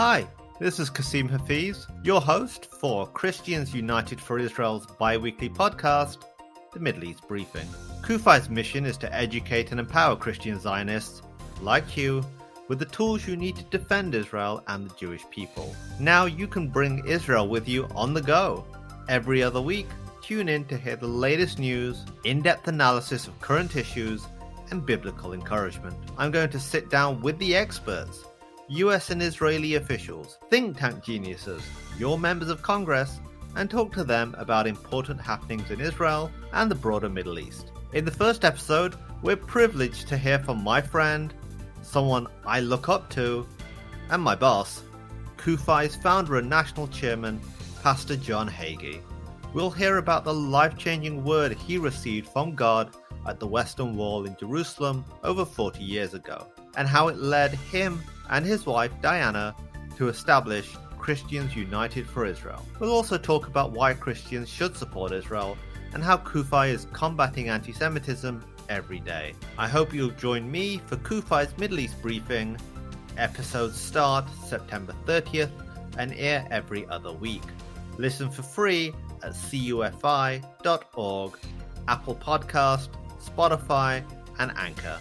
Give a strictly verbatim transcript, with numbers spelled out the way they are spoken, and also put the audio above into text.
Hi, this is Kasim Hafeez, your host for Christians United for Israel's bi-weekly podcast, The Middle East Briefing. Cufi's mission is to educate and empower Christian Zionists, like you, with the tools you need to defend Israel and the Jewish people. Now you can bring Israel with you on the go. Every other week, tune in to hear the latest news, in-depth analysis of current issues, and biblical encouragement. I'm going to sit down with the experts, U S and Israeli officials, think tank geniuses, your members of Congress, and talk to them about important happenings in Israel and the broader Middle East. In the first episode, we're privileged to hear from my friend, someone I look up to, and my boss, Cufi's founder and national chairman, Pastor John Hagee. We'll hear about the life-changing word he received from God at the Western Wall in Jerusalem over forty years ago, and how it led him and his wife, Diana, to establish Christians United for Israel. We'll also talk about why Christians should support Israel and how Cufi is combating anti-Semitism every day. I hope you'll join me for Cufi's Middle East Briefing. Episodes start September thirtieth and air every other week. Listen for free at cufi dot org, Apple Podcast, Spotify, and Anchor.